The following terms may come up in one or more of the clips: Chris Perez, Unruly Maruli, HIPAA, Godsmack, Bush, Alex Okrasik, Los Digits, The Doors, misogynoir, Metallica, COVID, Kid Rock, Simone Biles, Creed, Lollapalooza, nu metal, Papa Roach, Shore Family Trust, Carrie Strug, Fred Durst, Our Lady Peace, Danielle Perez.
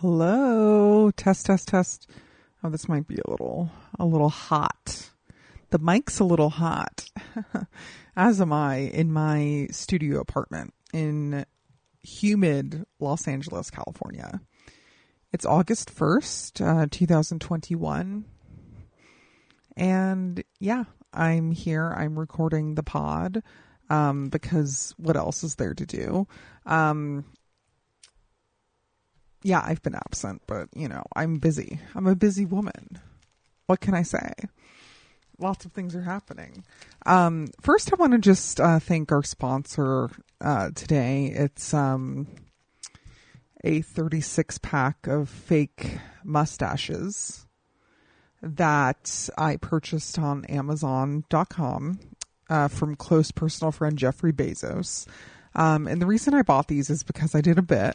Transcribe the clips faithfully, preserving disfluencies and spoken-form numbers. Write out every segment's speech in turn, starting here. Hello. Test, test, test. Oh, this might be a little, a little hot. The mic's a little hot. As am I in my studio apartment in humid Los Angeles, California. It's August first, uh, two thousand twenty-one. And yeah, I'm here. I'm recording the pod um, because what else is there to do? Um, yeah, I've been absent, but you know, I'm busy. I'm a busy woman. What can I say? Lots of things are happening. Um, first, I want to just uh, thank our sponsor uh, today. It's um, a thirty-six pack of fake mustaches that I purchased on Amazon dot com uh, from close personal friend Jeffrey Bezos. Um, and the reason I bought these is because I did a bit.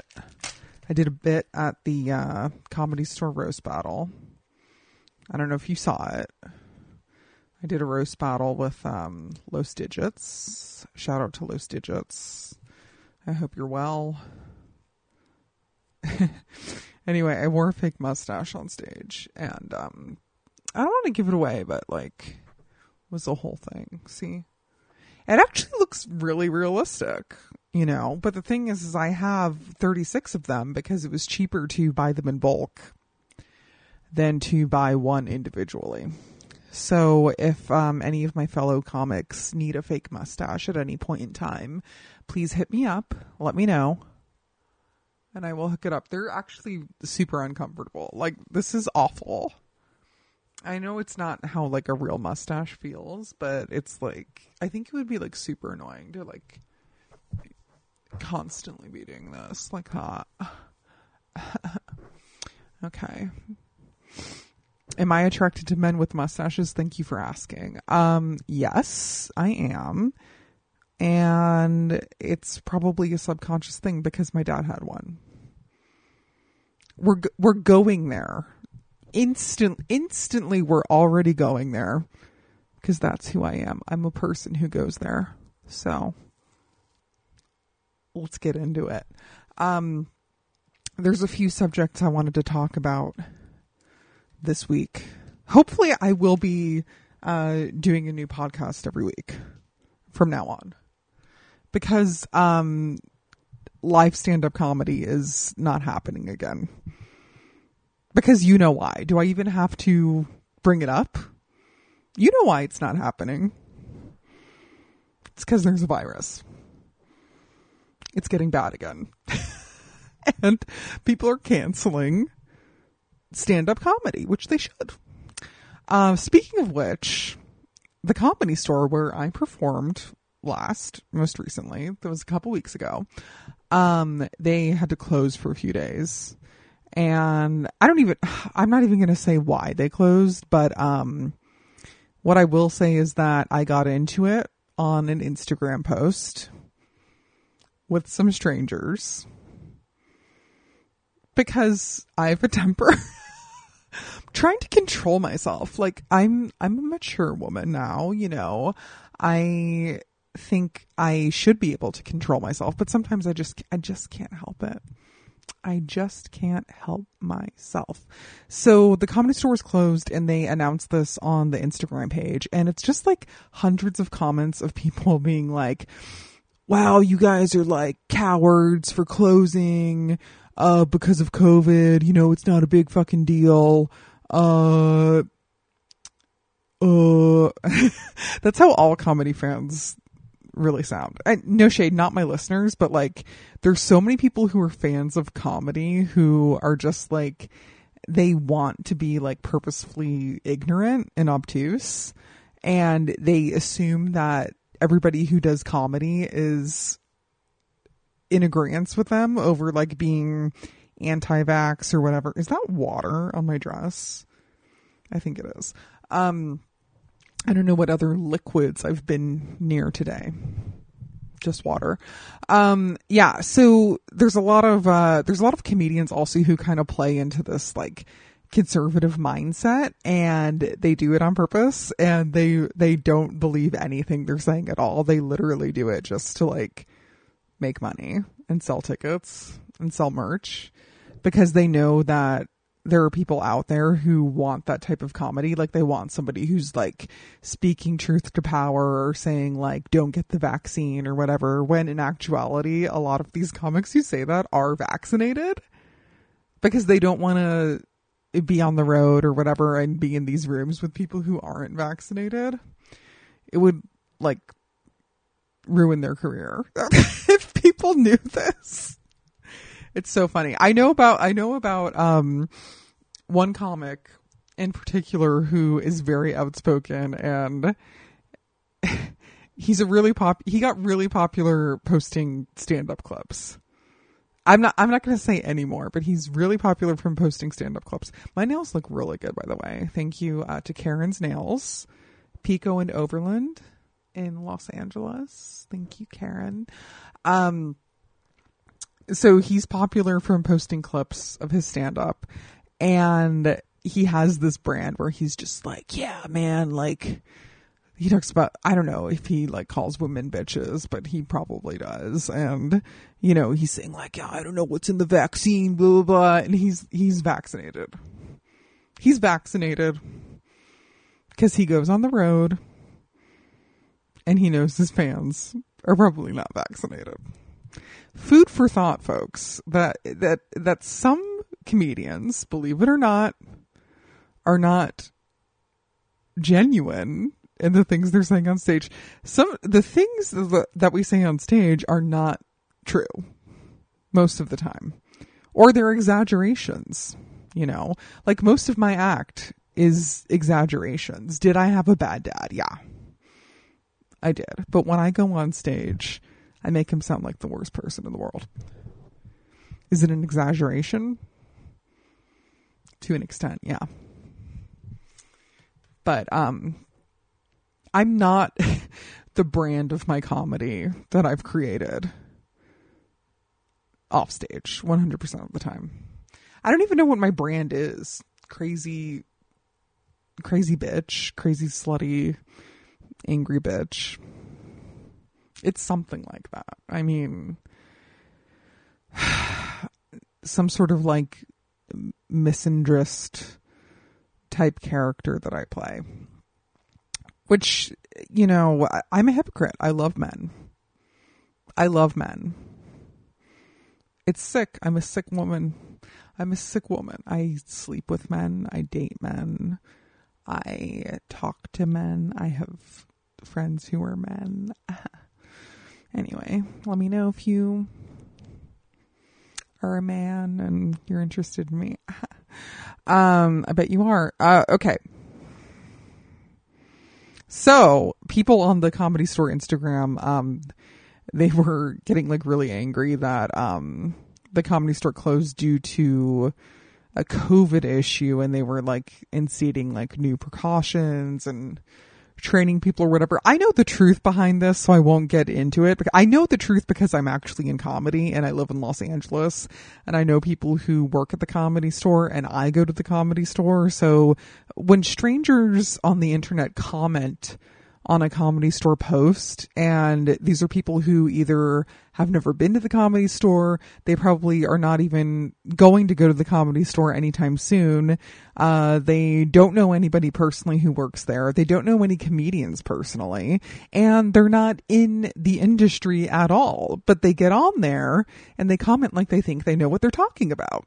I did a bit at the uh, Comedy Store roast battle. I don't know if you saw it. I did a roast battle with um, Los Digits. Shout out to Los Digits. I hope you're well. Anyway, I wore a fake mustache on stage. And um, I don't want to give it away, but like, was the whole thing. See? It actually looks really realistic, you know. But the thing is, is I have thirty-six of them because it was cheaper to buy them in bulk than to buy one individually. So if um, any of my fellow comics need a fake mustache at any point in time, please hit me up. Let me know. And I will hook it up. They're actually super uncomfortable. Like, this is awful. I know it's not how, like, a real mustache feels, but it's, like, I think it would be, like, super annoying to, like, constantly be doing this like that. Okay. Am I attracted to men with mustaches? Thank you for asking. Um, yes, I am. And it's probably a subconscious thing because my dad had one. We're, we're going there. Instant, instantly, we're already going there because that's who I am. I'm a person who goes there. So let's get into it. Um, there's a few subjects I wanted to talk about this week. Hopefully I will be uh, doing a new podcast every week from now on because um, live stand-up comedy is not happening again. Because you know why. Do I even have to bring it up? You know why it's not happening. It's because there's a virus. It's getting bad again. And people are canceling stand-up comedy, which they should. Uh, speaking of which, the Comedy Store where I performed last, most recently, that was a couple weeks ago, um, they had to close for a few days. And I don't even, I'm not even going to say why they closed, but um, what I will say is that I got into it on an Instagram post with some strangers because I have a temper. Trying to control myself. Like I'm, I'm a mature woman now, you know, I think I should be able to control myself, but sometimes I just, I just can't help it. I just can't help myself. So the Comedy Store was closed and they announced this on the Instagram page. And it's just like hundreds of comments of people being like, wow, you guys are like cowards for closing, uh, because of COVID. You know, it's not a big fucking deal. Uh, uh, that's how all comedy fans really sound. I, no shade, not my listeners, but like there's so many people who are fans of comedy who are just like, they want to be like purposefully ignorant and obtuse. And they assume that everybody who does comedy is in agreement with them over like being anti-vax or whatever. Is that water on my dress? I think it is. Um, I don't know what other liquids I've been near today. Just water. Um, yeah. So there's a lot of, uh, there's a lot of comedians also who kind of play into this like conservative mindset, and they do it on purpose, and they they don't believe anything they're saying at all. They literally do it just to like make money and sell tickets and sell merch. because they know that there are people out there who want that type of comedy. Like, they want somebody who's like speaking truth to power or saying like, don't get the vaccine or whatever. When in actuality, a lot of these comics who say that are vaccinated because they don't want to be on the road or whatever and be in these rooms with people who aren't vaccinated. It would like ruin their career if people knew this. It's so funny. I know about, I know about, um, one comic in particular who is very outspoken, and he's a really pop, he got really popular posting stand-up clips. I'm not, I'm not going to say any more, but he's really popular from posting stand-up clips. My nails look really good, by the way. Thank you uh, to Karen's Nails, Pico and Overland in Los Angeles. Thank you, Karen. Um, So he's popular from posting clips of his stand-up, and he has this brand where he's just like, yeah, man, like he talks about, I don't know if he like calls women bitches, but he probably does. And, you know, he's saying like, yeah, I don't know what's in the vaccine, blah, blah, blah. And he's, he's vaccinated. He's vaccinated because he goes on the road and he knows his fans are probably not vaccinated. Food for thought, folks, that that that some comedians, believe it or not, are not genuine in the things they're saying on stage. Some the things that we say on stage are not true most of the time, or they're exaggerations, you know, like most of my act is exaggerations. Did I have a bad dad? Yeah, I did. But when I go on stage, I make him sound like the worst person in the world. Is it an exaggeration? To an extent, yeah. But um, I'm not the brand of my comedy that I've created off stage one hundred percent of the time. I don't even know what my brand is. Crazy, crazy bitch, crazy slutty, angry bitch. It's something like that. I mean, some sort of like misandrist type character that I play, which, you know, I'm a hypocrite. I love men. I love men. It's sick. I'm a sick woman. I'm a sick woman. I sleep with men. I date men. I talk to men. I have friends who are men. Anyway, let me know if you are a man and you're interested in me. um, I bet you are. Uh, okay. So people on the Comedy Store Instagram, um, they were getting like really angry that um, the Comedy Store closed due to a COVID issue, and they were like instituting like new precautions and training people or whatever. I know the truth behind this, so I won't get into it. I know the truth because I'm actually in comedy and I live in Los Angeles, and I know people who work at the Comedy Store, and I go to the Comedy Store. So when strangers on the internet comment on a Comedy Store post, and these are people who either have never been to the Comedy Store, they probably are not even going to go to the Comedy Store anytime soon. Uh, they don't know anybody personally who works there. They don't know any comedians personally, and they're not in the industry at all, but they get on there and they comment like they think they know what they're talking about.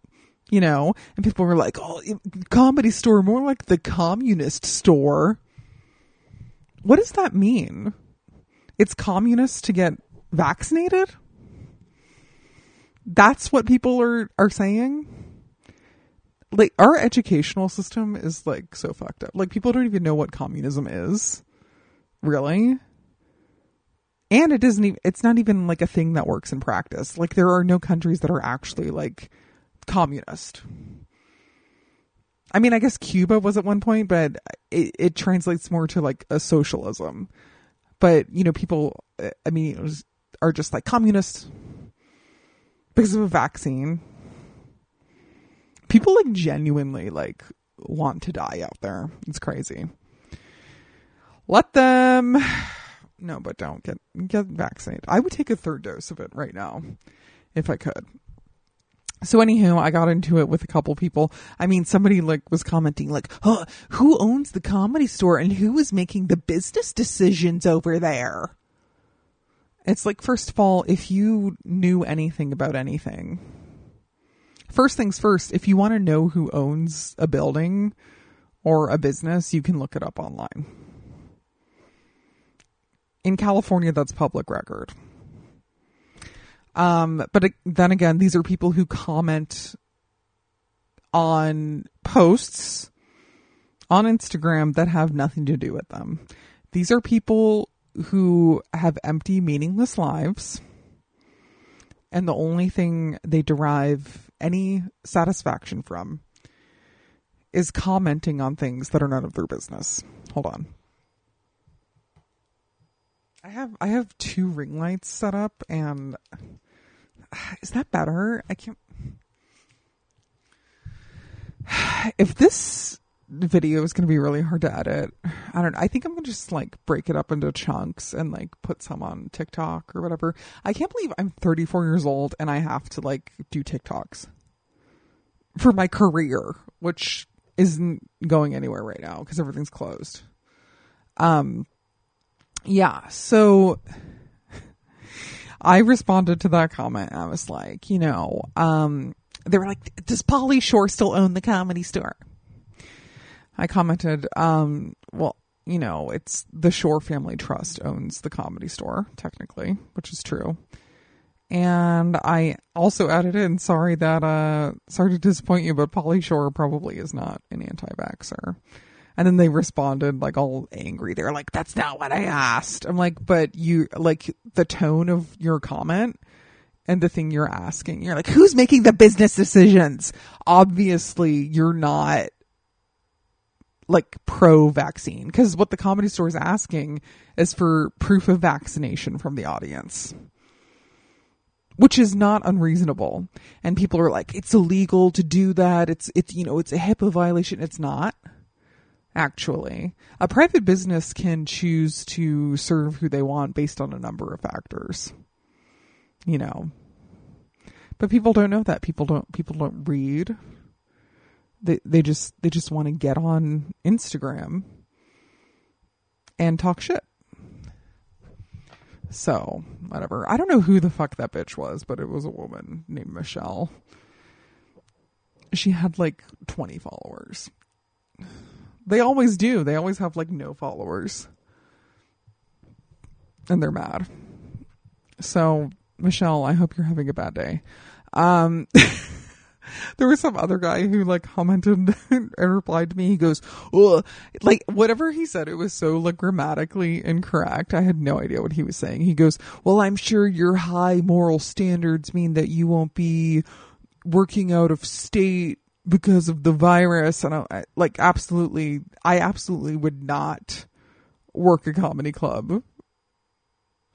You know, and people were like, oh, Comedy Store, more like the communist store. What does that mean? It's communist to get vaccinated? That's what people are, are saying? Like, our educational system is like so fucked up. Like, people don't even know what communism is. Really? And it isn't even, it's not even like a thing that works in practice. Like, there are no countries that are actually like communist. I mean, I guess Cuba was at one point, but it, it translates more to like a socialism. But, you know, people, I mean, it was, are just like communists because of a vaccine. People like genuinely like want to die out there. It's crazy. Let them. No, but don't get, get vaccinated. I would take a third dose of it right now if I could. So anywho, I got into it with a couple people. I mean, somebody like was commenting like, huh, who owns the Comedy Store and who is making the business decisions over there? It's like, first of all, if you knew anything about anything, first things first, if you want to know who owns a building or a business, you can look it up online. In California, that's public record. Um, but then again, these are people who comment on posts on Instagram that have nothing to do with them. These are people who have empty, meaningless lives, and the only thing they derive any satisfaction from is commenting on things that are none of their business. Hold on. I have I have two ring lights set up, and is that better? I can't. If this video is going to be really hard to edit. I don't know. I think I'm going to just like break it up into chunks and like put some on TikTok or whatever. I can't believe I'm thirty-four years old and I have to like do TikToks for my career, which isn't going anywhere right now because everything's closed. Um, yeah. So I responded to that comment. I was like, you know, um, they were like, does Polly Shore still own the Comedy Store? I commented, um, well, you know, it's the Shore Family Trust owns the Comedy Store, technically, which is true. And I also added in, sorry that, uh, sorry to disappoint you, but Polly Shore probably is not an anti-vaxxer. And then they responded like all angry. They're like, that's not what I asked. I'm like, but you like the tone of your comment and the thing you're asking, you're like, who's making the business decisions? Obviously you're not like pro-vaccine, because what the Comedy Store is asking is for proof of vaccination from the audience, which is not unreasonable. And people are like, it's illegal to do that. It's, it's, you know, it's a HIPAA violation. It's not actually. A private business can choose to serve who they want based on a number of factors, you know, but people don't know that. People don't, people don't read. They they just they just want to get on Instagram and talk shit. So whatever. I don't know who the fuck that bitch was, but it was a woman named Michelle. She had like twenty followers. They always do. They always have like no followers, and they're mad. So Michelle, I hope you're having a bad day. Um. There was some other guy who like commented and replied to me. He goes, ugh. Like whatever he said, it was so like grammatically incorrect. I had no idea what he was saying. He goes, well, I'm sure your high moral standards mean that you won't be working out of state because of the virus. And I, I like, absolutely, I absolutely would not work a comedy club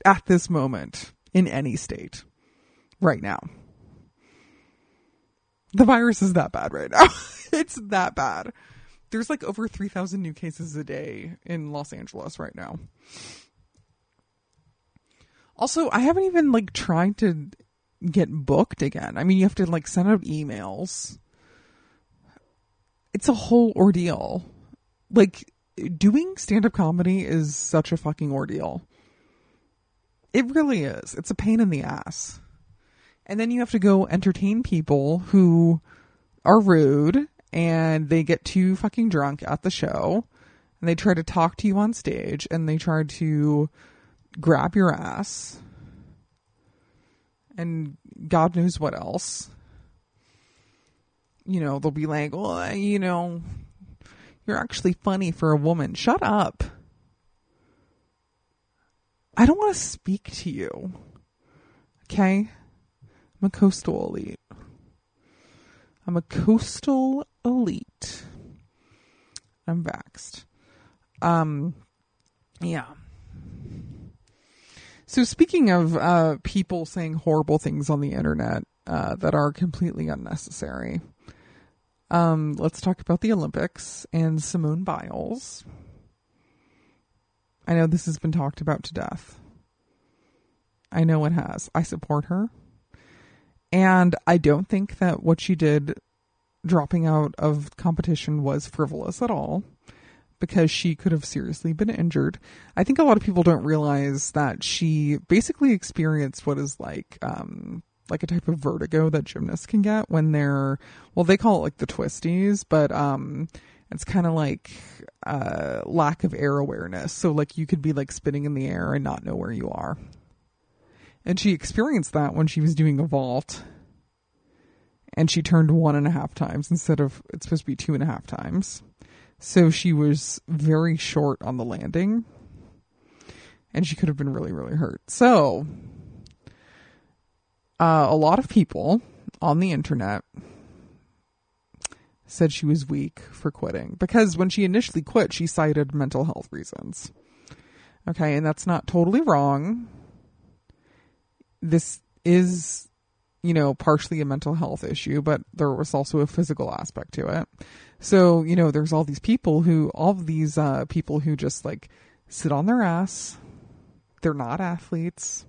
at this moment in any state right now. The virus is that bad right now. It's that bad. There's like over three thousand new cases a day in Los Angeles right now. Also, I haven't even like tried to get booked again. I mean, you have to like send out emails. It's a whole ordeal. Like doing stand-up comedy is such a fucking ordeal. It really is. It's a pain in the ass. And then you have to go entertain people who are rude and they get too fucking drunk at the show and they try to talk to you on stage and they try to grab your ass and God knows what else. You know, they'll be like, well, you know, you're actually funny for a woman. Shut up. I don't want to speak to you. Okay? I'm a coastal elite. I'm a coastal elite. I'm vaxxed. Um, yeah. So speaking of uh, people saying horrible things on the internet uh, that are completely unnecessary, um, let's talk about the Olympics and Simone Biles. I know this has been talked about to death. I know it has. I support her. And I don't think that what she did dropping out of competition was frivolous at all, because she could have seriously been injured. I think a lot of people don't realize that she basically experienced what is like, um, like a type of vertigo that gymnasts can get when they're, well, they call it like the twisties, but, um, it's kind of like, uh, lack of air awareness. So like you could be like spinning in the air and not know where you are. And she experienced that when she was doing a vault, and she turned one and a half times instead of, it's supposed to be two and a half times. So she was very short on the landing, and she could have been really, really hurt. So uh, a lot of people on the internet said she was weak for quitting, because when she initially quit, she cited mental health reasons. Okay, and that's not totally wrong. This is, you know, partially a mental health issue, but there was also a physical aspect to it. So, you know, there's all these people who, all of these uh, people who just like sit on their ass. They're not athletes.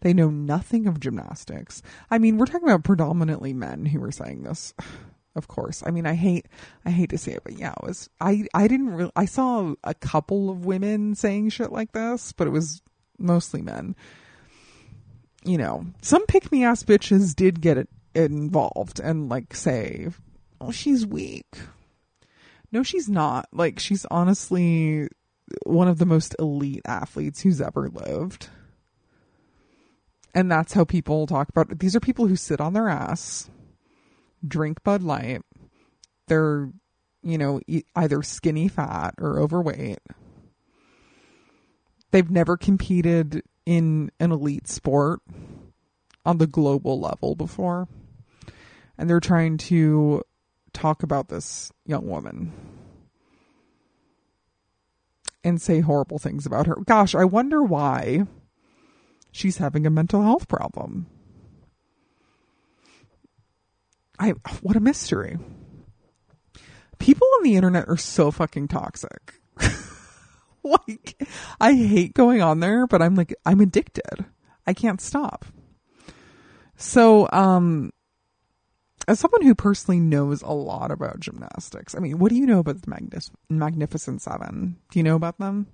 They know nothing of gymnastics. I mean, we're talking about predominantly men who were saying this, of course. I mean, I hate, I hate to say it, but yeah, it was, I, I didn't really, I saw a couple of women saying shit like this, but it was mostly men. You know, some pick-me-ass bitches did get it involved and, like, say, oh, she's weak. No, she's not. Like, she's honestly one of the most elite athletes who's ever lived. And that's how people talk about it. These are people who sit on their ass, drink Bud Light. They're, you know, either skinny fat or overweight. They've never competed in an elite sport on the global level before. And they're trying to talk about this young woman and say horrible things about her. Gosh, I wonder why she's having a mental health problem. I, what a mystery. People on the internet are so fucking toxic. Like, I hate going on there, but I'm like, I'm addicted. I can't stop. So, um, as someone who personally knows a lot about gymnastics, I mean, what do you know about the Magnif- Magnificent Seven? Do you know about them?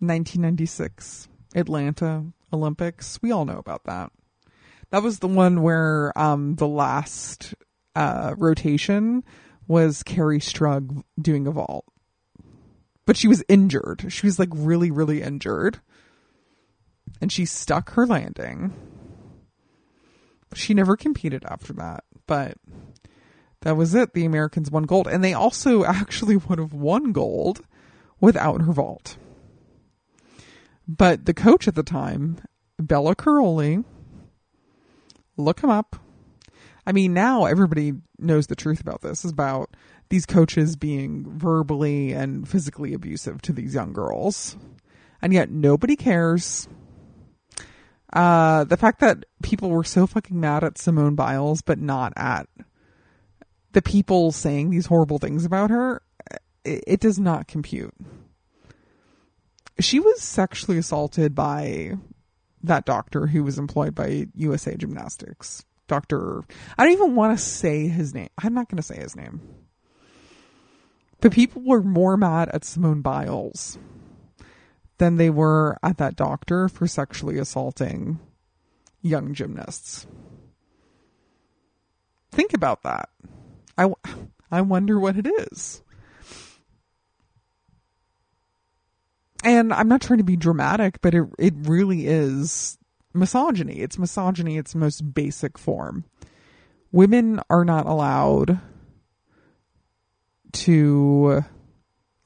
nineteen ninety-six Atlanta Olympics. We all know about that. That was the one where, um, the last, uh, rotation was Carrie Strug doing a vault. But she was injured. She was like really, really injured. And she stuck her landing. She never competed after that. But that was it. The Americans won gold. And they also actually would have won gold without her vault. But the coach at the time, Bella Caroli, look him up. I mean, now everybody knows the truth about this, is about these coaches being verbally and physically abusive to these young girls. And yet nobody cares. Uh, the fact that people were so fucking mad at Simone Biles, but not at the people saying these horrible things about her, it, it does not compute. She was sexually assaulted by that doctor who was employed by U S A Gymnastics. Doctor, I don't even want to say his name. I'm not going to say his name. The people were more mad at Simone Biles than they were at that doctor for sexually assaulting young gymnasts. Think about that. I, I wonder what it is. And I'm not trying to be dramatic, but it it really is misogyny. It's misogyny. It's the most basic form. Women are not allowed to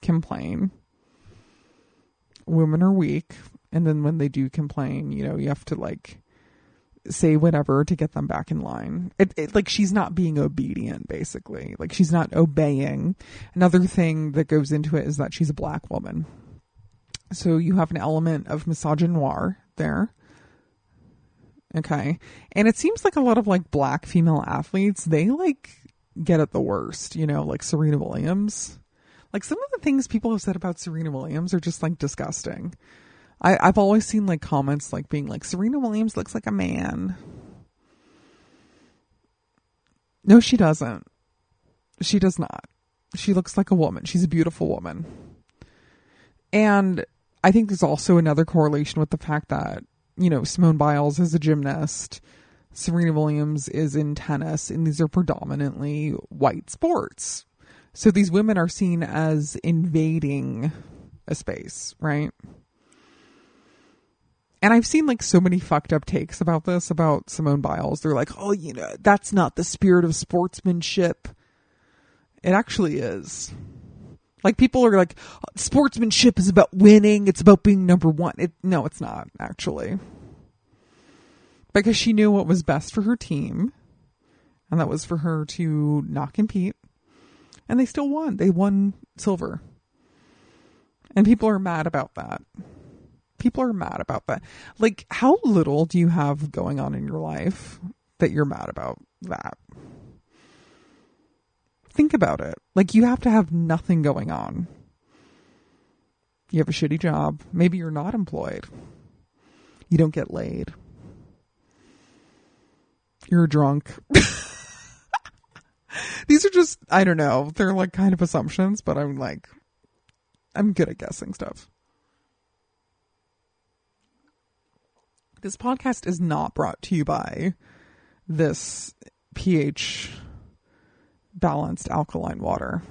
complain. Women are weak, and then when they do complain, you know, you have to like say whatever to get them back in line. It, it like she's not being obedient, basically. Like she's not obeying. Another thing that goes into it is that she's a black woman, so you have an element of misogynoir there. Okay, and it seems like a lot of like black female athletes, they like get at the worst, you know, like Serena Williams. Like some of the things people have said about Serena Williams are just like disgusting. I, I've always seen like comments like being like, Serena Williams looks like a man. No, she doesn't. She does not. She looks like a woman. She's a beautiful woman. And I think there's also another correlation with the fact that, you know, Simone Biles is a gymnast. Serena Williams is in tennis. And these are predominantly white sports. So these women are seen as invading a space, right? And I've seen like so many fucked up takes about this, about Simone Biles. They're like, oh, you know, that's not the spirit of sportsmanship. It actually is. Like, people are like, sportsmanship is about winning. It's about being number one. It, no, it's not, actually. Because she knew what was best for her team. And that was for her to not compete. And they still won. They won silver. And people are mad about that. People are mad about that. Like, how little do you have going on in your life that you're mad about that? Think about it. Like, you have to have nothing going on. You have a shitty job. Maybe you're not employed. You don't get laid. You're drunk. These are just, I don't know. They're like kind of assumptions, but I'm like, I'm good at guessing stuff. This podcast is not brought to you by this pH balanced alkaline water,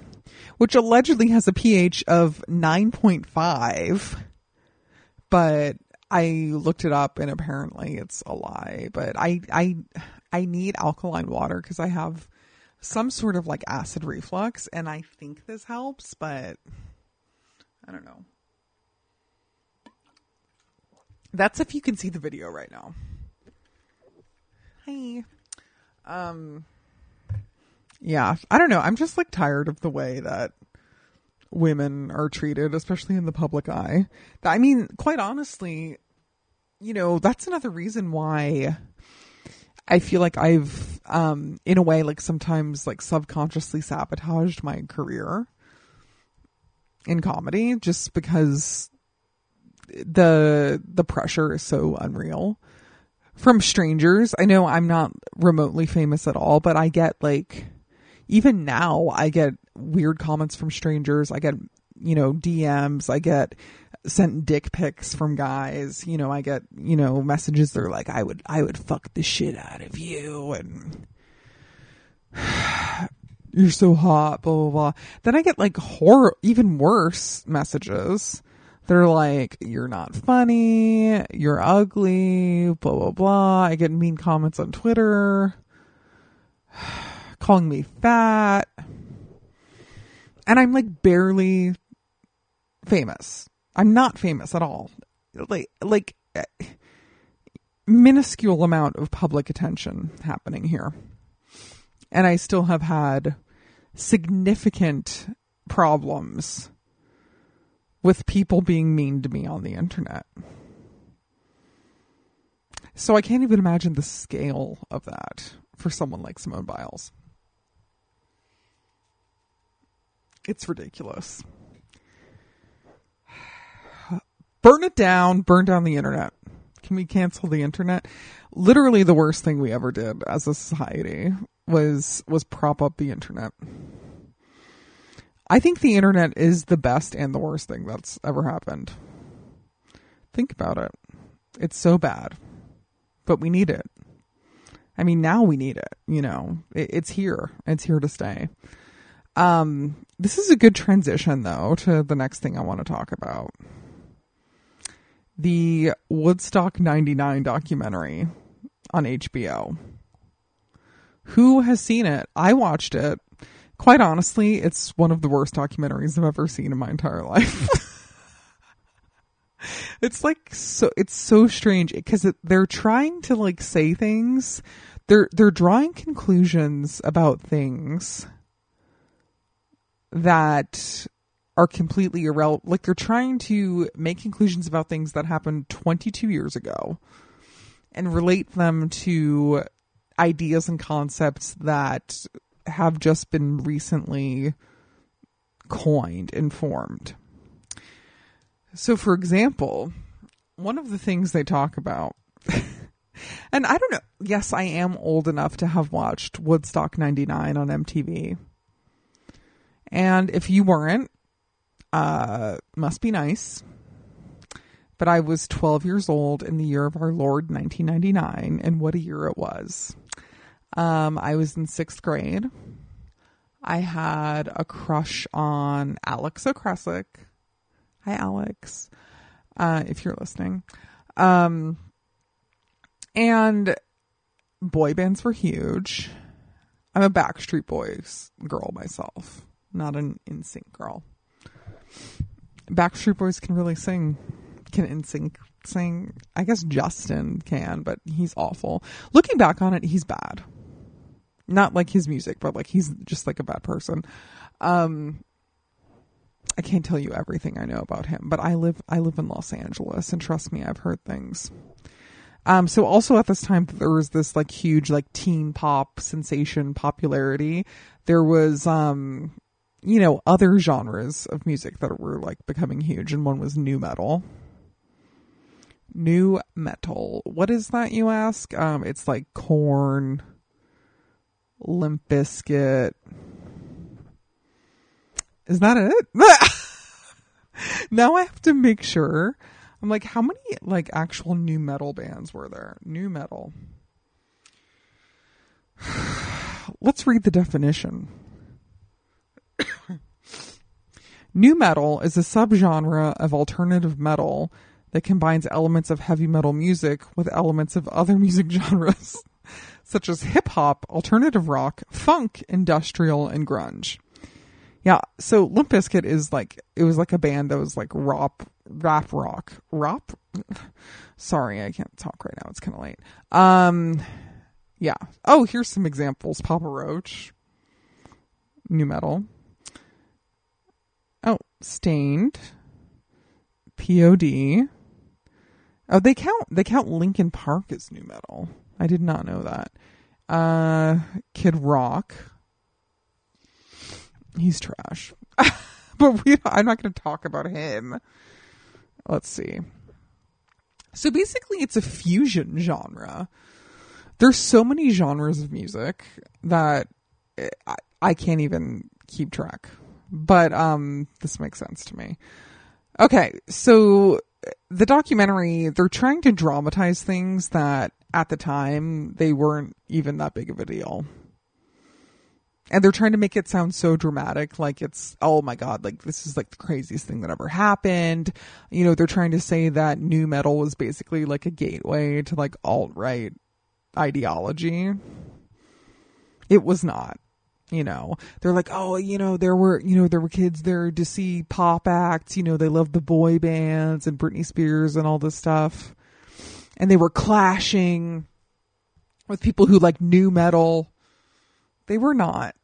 which allegedly has a pH of nine point five, but I looked it up and apparently it's a lie. But I I I need alkaline water because I have some sort of like acid reflux, and I think this helps, but I don't know. That's if you can see the video right now. Hi. Um, yeah, I don't know. I'm just like tired of the way that women are treated, especially in the public eye. I mean, quite honestly, you know, that's another reason why I feel like I've, um, in a way, like sometimes like subconsciously sabotaged my career in comedy, just because the the pressure is so unreal from strangers. I know I'm not remotely famous at all, but I get like, even now I get weird comments from strangers. I get, you know, D Ms. I get sent dick pics from guys. You know, I get, you know, messages that are like, I would, I would fuck the shit out of you. And you're so hot, blah, blah, blah. Then I get like horror, even worse messages. They're like, you're not funny, you're ugly, blah, blah, blah. I get mean comments on Twitter, calling me fat. And I'm like barely famous. I'm not famous at all. Like, like minuscule amount of public attention happening here. And I still have had significant problems with people being mean to me on the internet. So I can't even imagine the scale of that for someone like Simone Biles. It's ridiculous. Burn it down. Burn down the internet. Can we cancel the internet? Literally the worst thing we ever did as a society was, was prop up the internet. I think the internet is the best and the worst thing that's ever happened. Think about it. It's so bad, but we need it. I mean, now we need it, you know, it, it's here. It's here to stay. Um, this is a good transition though, to the next thing I want to talk about. The Woodstock ninety-nine documentary on H B O. Who has seen it? I watched it. Quite honestly, it's one of the worst documentaries I've ever seen in my entire life. It's like, so, it's so strange because it, they're trying to like say things. They're, they're drawing conclusions about things that are completely irrelevant. Like, they're trying to make conclusions about things that happened twenty-two years ago and relate them to ideas and concepts that have just been recently coined and formed. So, for example, one of the things they talk about And I don't know. Yes, I am old enough to have watched Woodstock ninety-nine on M T V. And if you weren't, uh, must be nice. But I was twelve years old in the year of our Lord, nineteen ninety-nine. And what a year it was. Um, I was in sixth grade. I had a crush on Alex Okrasik. Hi, Alex. Uh, if you're listening. Um, and boy bands were huge. I'm a Backstreet Boys girl myself, not an NSYNC girl. Backstreet Boys can really sing. Can NSYNC sing? I guess Justin can, but he's awful. Looking back on it, he's bad. Not like his music, but like he's just like a bad person. Um, I can't tell you everything I know about him, but I live I live in Los Angeles, and trust me, I've heard things. Um, so also at this time, there was this like huge like teen pop sensation popularity. There was, um, you know, other genres of music that were like becoming huge, and one was nu metal. Nu metal. What is that, you ask? Um, it's like Korn, Limp Bizkit. Is that it? Now I have to make sure. I'm like, how many like actual nu metal bands were there? Nu metal. Let's read the definition. Nu metal is a subgenre of alternative metal that combines elements of heavy metal music with elements of other music genres, such as hip-hop, alternative rock, funk, industrial, and grunge. Yeah, so Limp Bizkit is like, it was like a band that was like rap, rap rock. Rap? Sorry, I can't talk right now. It's kind of late. Um, yeah. Oh, here's some examples. Papa Roach. Nu metal. Oh, Stained. P O D. Oh, they count they count Linkin Park as nu metal. I did not know that. Uh, Kid Rock. He's trash. But we I'm not going to talk about him. Let's see. So basically it's a fusion genre. There's so many genres of music that I, I can't even keep track. But um, this makes sense to me. Okay, so the documentary, they're trying to dramatize things that at the time, they weren't even that big of a deal. And they're trying to make it sound so dramatic, like it's, oh my God, like this is like the craziest thing that ever happened. You know, they're trying to say that nu metal was basically like a gateway to like alt-right ideology. It was not. You know, they're like, oh, you know, there were, you know, there were kids there to see pop acts. You know, they loved the boy bands and Britney Spears and all this stuff. And they were clashing with people who like nu metal. They were not.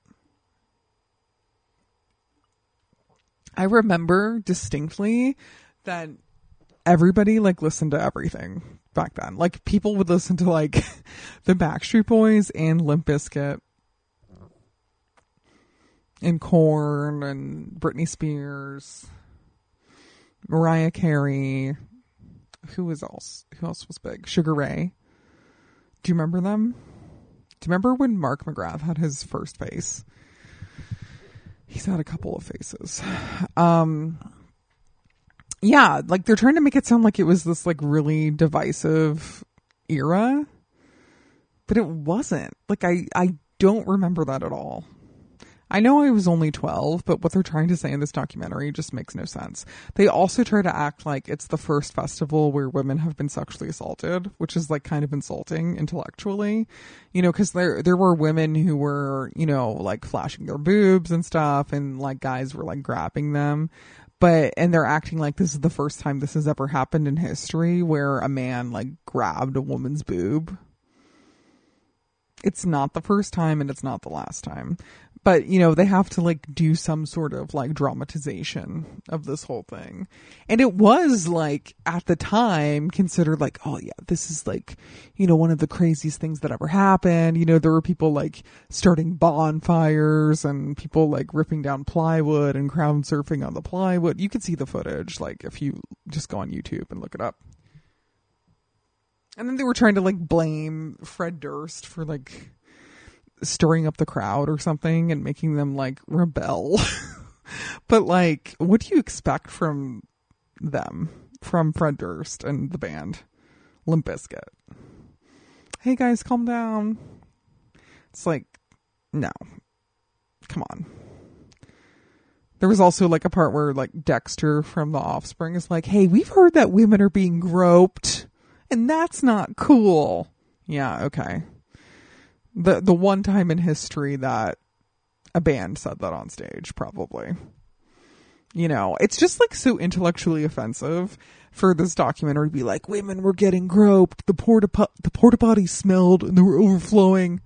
I remember distinctly that everybody like listened to everything back then. Like people would listen to like the Backstreet Boys and Limp Bizkit. And Korn and Britney Spears, Mariah Carey, who was else? Who else was big? Sugar Ray. Do you remember them? Do you remember when Mark McGrath had his first face? He's had a couple of faces. Um, yeah, like they're trying to make it sound like it was this like really divisive era, but it wasn't. Like I, I don't remember that at all. I know I was only twelve, but what they're trying to say in this documentary just makes no sense. They also try to act like it's the first festival where women have been sexually assaulted, which is like kind of insulting intellectually, you know, because there there were women who were, you know, like flashing their boobs and stuff, and like guys were like grabbing them. But and they're acting like this is the first time this has ever happened in history where a man like grabbed a woman's boob. It's not the first time and it's not the last time. But, you know, they have to, like, do some sort of, like, dramatization of this whole thing. And it was, like, at the time considered, like, oh, yeah, this is, like, you know, one of the craziest things that ever happened. You know, there were people, like, starting bonfires and people, like, ripping down plywood and crowd surfing on the plywood. You can see the footage, like, if you just go on YouTube and look it up. And then they were trying to like blame Fred Durst for like stirring up the crowd or something and making them like rebel. But like, what do you expect from them, from Fred Durst and the band Limp Bizkit? Hey guys, calm down. It's like, no, come on. There was also like a part where like Dexter from The Offspring is like, hey, we've heard that women are being groped and that's not cool. Yeah, okay. The the one time in history that a band said that on stage, probably. You know, it's just like so intellectually offensive for this documentary to be like, women were getting groped, the porta po- the porta potty smelled and they were overflowing.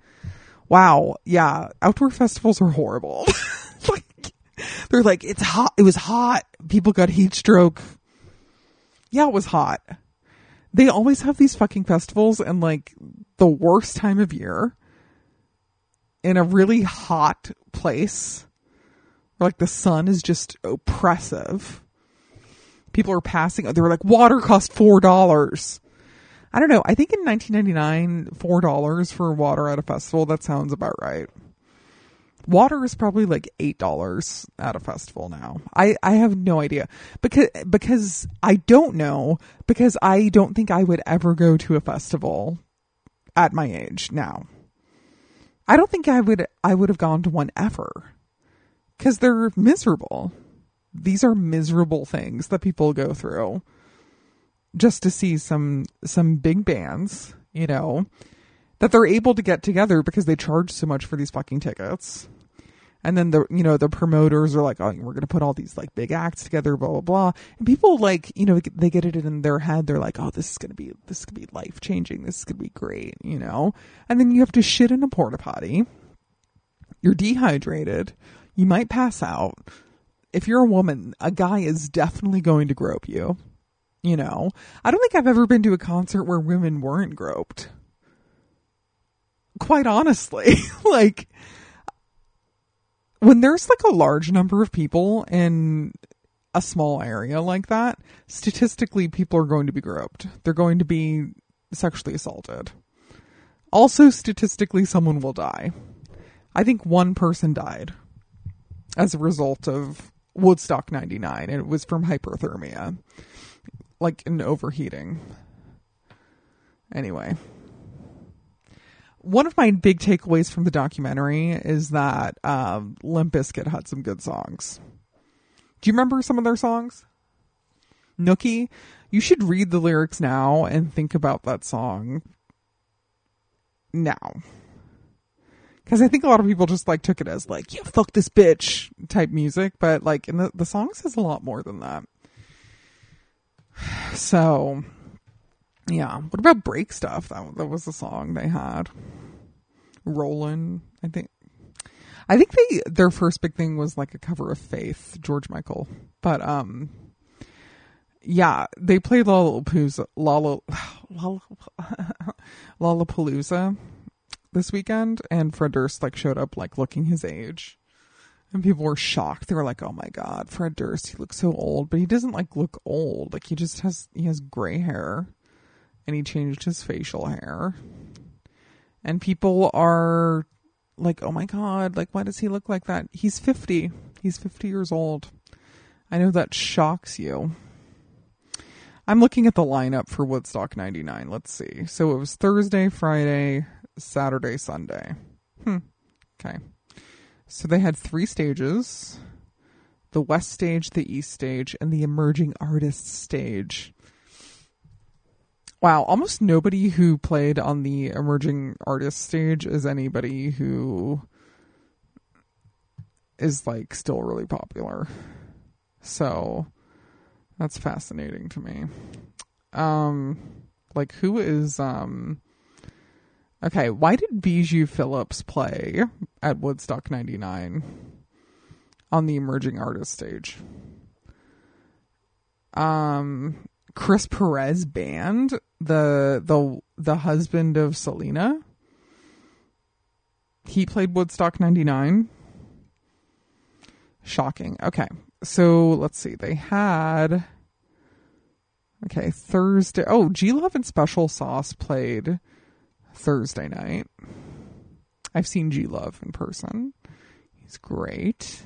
Wow, yeah, outdoor festivals are horrible. Like, they're like, it's hot, it was hot, people got heat stroke. Yeah, it was hot. They always have these fucking festivals in like the worst time of year, in a really hot place where like the sun is just oppressive. People are passing. They were like, water cost four dollars. I don't know. I think in nineteen ninety-nine, four dollars for water at a festival, that sounds about right. Water is probably like eight dollars at a festival now. I, I have no idea because, because I don't know, because I don't think I would ever go to a festival at my age now. I don't think I would I would have gone to one ever because they're miserable. These are miserable things that people go through just to see some some big bands, you know, that they're able to get together because they charge so much for these fucking tickets. And then, the you know, the promoters are like, oh, we're going to put all these like big acts together, blah, blah, blah. And people like, you know, they get it in their head. They're like, oh, this is going to be, this could be life changing. This could be great, you know? And then you have to shit in a porta potty. You're dehydrated. You might pass out. If you're a woman, a guy is definitely going to grope you. You know, I don't think I've ever been to a concert where women weren't groped. Quite honestly, like, when there's like a large number of people in a small area like that, statistically, people are going to be groped. They're going to be sexually assaulted. Also, statistically, someone will die. I think one person died as a result of Woodstock ninety-nine, and it was from hyperthermia, like an overheating. Anyway. One of my big takeaways from the documentary is that um, Limp Bizkit had some good songs. Do you remember some of their songs? Nookie, you should read the lyrics now and think about that song now. Because I think a lot of people just like took it as like, yeah, fuck this bitch type music. But like in the, the song says a lot more than that. So... yeah. What about Break Stuff? That, that was the song they had. Rollin', I think. I think they their first big thing was like a cover of Faith, George Michael. But um, yeah, they played Lollapalooza, Lolla, Lolla, Lollapalooza this weekend, and Fred Durst like showed up like looking his age, and people were shocked. They were like, "Oh my God, Fred Durst! He looks so old," but he doesn't like look old. Like he just has he has gray hair. And he changed his facial hair. And people are like, oh my God, like, why does he look like that? He's fifty. He's fifty years old. I know that shocks you. I'm looking at the lineup for Woodstock ninety-nine. Let's see. So it was Thursday, Friday, Saturday, Sunday. Hmm. Okay. So they had three stages. The West Stage, the East Stage, and the Emerging Artists Stage. Wow, almost nobody who played on the emerging artist stage is anybody who is, like, still really popular. So, that's fascinating to me. Um, like, who is, um... okay, why did Bijou Phillips play at Woodstock ninety-nine on the emerging artist stage? Um... Chris Perez band, the the the husband of Selena. He played Woodstock ninety-nine. Shocking. Okay. So let's see. They had Okay, Thursday. Oh, G Love and Special Sauce played Thursday night. I've seen G Love in person. He's great.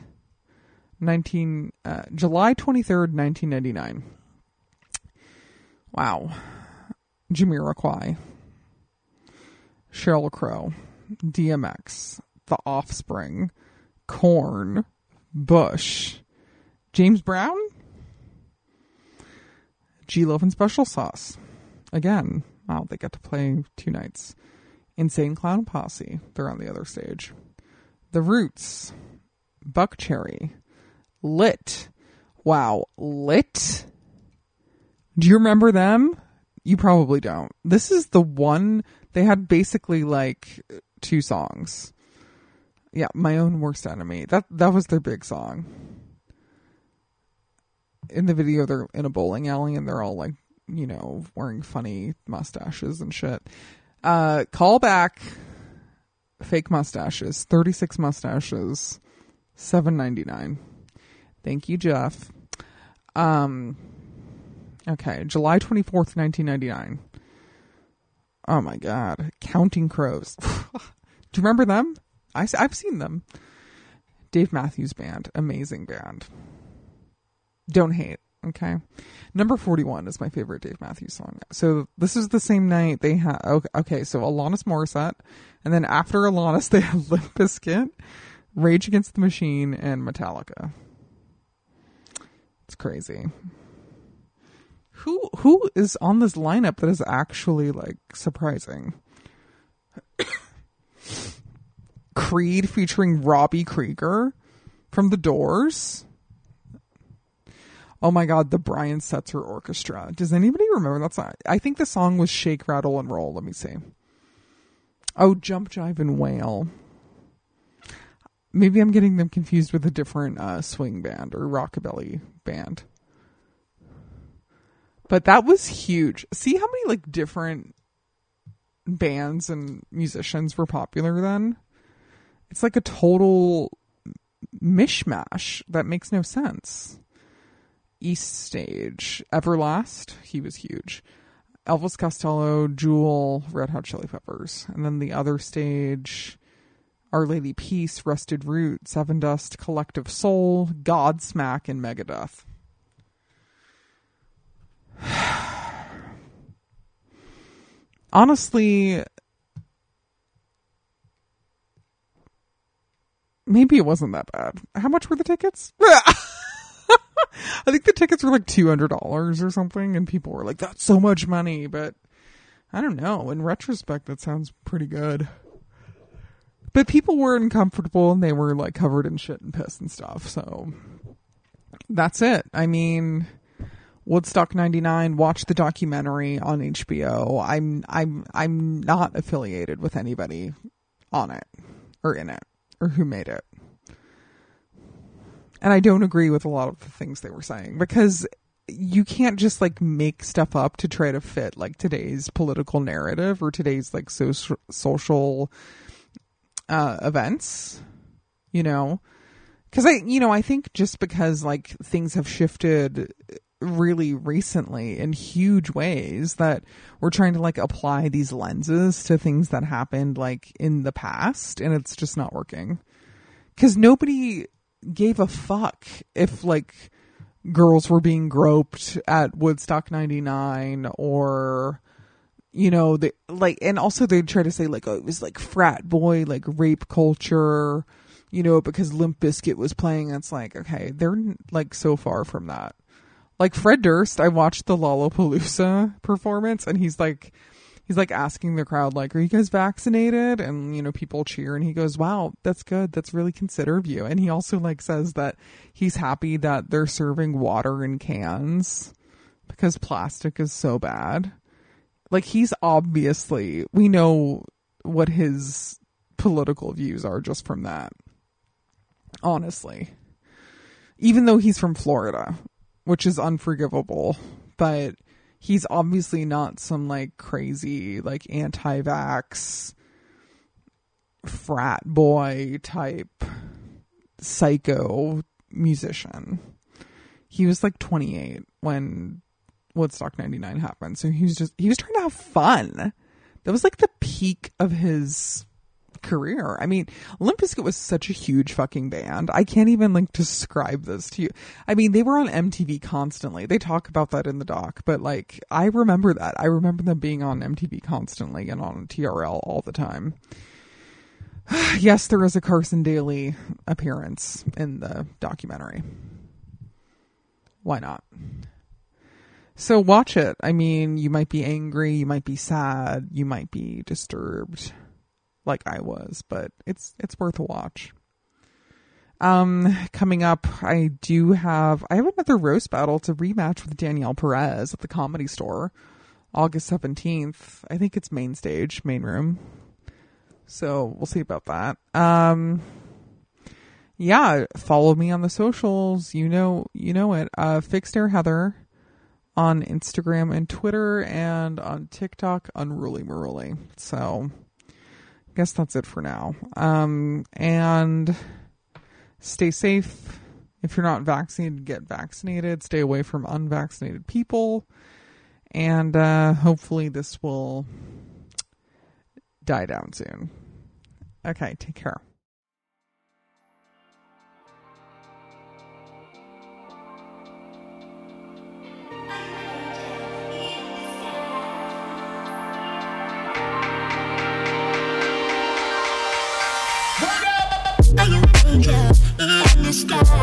nineteen uh, July twenty-third, nineteen ninety-nine. Wow. Jamiroquai, Cheryl Crow, D M X, The Offspring, Korn, Bush, James Brown, G Love and Special Sauce. Again, wow, they got to play two nights. Insane Clown Posse, they're on the other stage. The Roots, Buckcherry, Lit. Wow, Lit? Do you remember them? You probably don't. This is the one they had basically like two songs. Yeah, My Own Worst Enemy. That that was their big song. In the video, they're in a bowling alley and they're all like, you know, wearing funny mustaches and shit. Uh, call back, fake mustaches, thirty-six mustaches, seven ninety-nine. Thank you, Jeff. Um. Okay, July twenty-fourth, nineteen ninety-nine. Oh my God. Counting Crows. Do you remember them? I, I've seen them. Dave Matthews Band. Amazing band. Don't hate, okay? Number forty-one is my favorite Dave Matthews song. So this is the same night they had... Okay, okay, so Alanis Morissette. And then after Alanis, they had Limp Bizkit, Rage Against the Machine, and Metallica. It's crazy. Who who is on this lineup that is actually like surprising? Creed featuring Robbie Krieger from The Doors. Oh my God, the Brian Setzer Orchestra. Does anybody remember that song? I think the song was Shake, Rattle, and Roll. Let me see. Oh, Jump, Jive, and Wail. Maybe I'm getting them confused with a different uh, swing band or rockabilly band. But that was huge. See how many like different bands and musicians were popular then? It's like a total mishmash that makes no sense. East Stage, Everlast, he was huge. Elvis Costello, Jewel, Red Hot Chili Peppers. And then the other stage, Our Lady Peace, Rusted Root, Seven Dust, Collective Soul, Godsmack, and Megadeth. Honestly, maybe it wasn't that bad. How much were the tickets? I think the tickets were like two hundred dollars or something, and people were like, that's so much money, but I don't know. In retrospect, that sounds pretty good. But people were uncomfortable, and they were like covered in shit and piss and stuff, so that's it. I mean... Woodstock ninety-nine, watch the documentary on H B O. I'm I'm I'm not affiliated with anybody on it or in it or who made it. And I don't agree with a lot of the things they were saying, because you can't just like make stuff up to try to fit like today's political narrative or today's like social social uh, events, you know? Because I, you know, I think just because like things have shifted really recently in huge ways, that we're trying to like apply these lenses to things that happened like in the past, and it's just not working, because nobody gave a fuck if like girls were being groped at Woodstock ninety-nine, or you know, they like, and also they try to say like, oh, it was like frat boy like rape culture, you know, because Limp Bizkit was playing. It's like, okay, they're like so far from that. Like Fred Durst, I watched the Lollapalooza performance, and he's like, he's like asking the crowd, like, are you guys vaccinated? And, you know, people cheer, and he goes, wow, that's good. That's really considerate of you. And he also like says that he's happy that they're serving water in cans because plastic is so bad. Like, he's obviously, we know what his political views are just from that. Honestly, even though he's from Florida, which is unforgivable, but he's obviously not some like crazy, like anti-vax frat boy type psycho musician. He was like twenty-eight when Woodstock ninety-nine happened. So he was just, he was trying to have fun. That was like the peak of his career. I mean, Limp Bizkit was such a huge fucking band. I can't even like describe this to you. I mean, they were on M T V constantly. They talk about that in the doc, but like, I remember that. I remember them being on M T V constantly and on T R L all the time. Yes, there is a Carson Daly appearance in the documentary. Why not? So watch it. I mean, you might be angry, you might be sad, you might be disturbed like I was, but it's it's worth a watch. Um, coming up, I do have I have another roast battle to rematch with Danielle Perez at the Comedy Store, August seventeenth. I think it's main stage, main room. So we'll see about that. Um, yeah, follow me on the socials. You know, you know it. Uh, Fixed Air Heather on Instagram and Twitter, and on TikTok, Unruly Maruli. So I guess that's it for now. Um, and stay safe. If you're not vaccinated, get vaccinated. Stay away from unvaccinated people. And uh, hopefully this will die down soon. Okay, take care. Stop.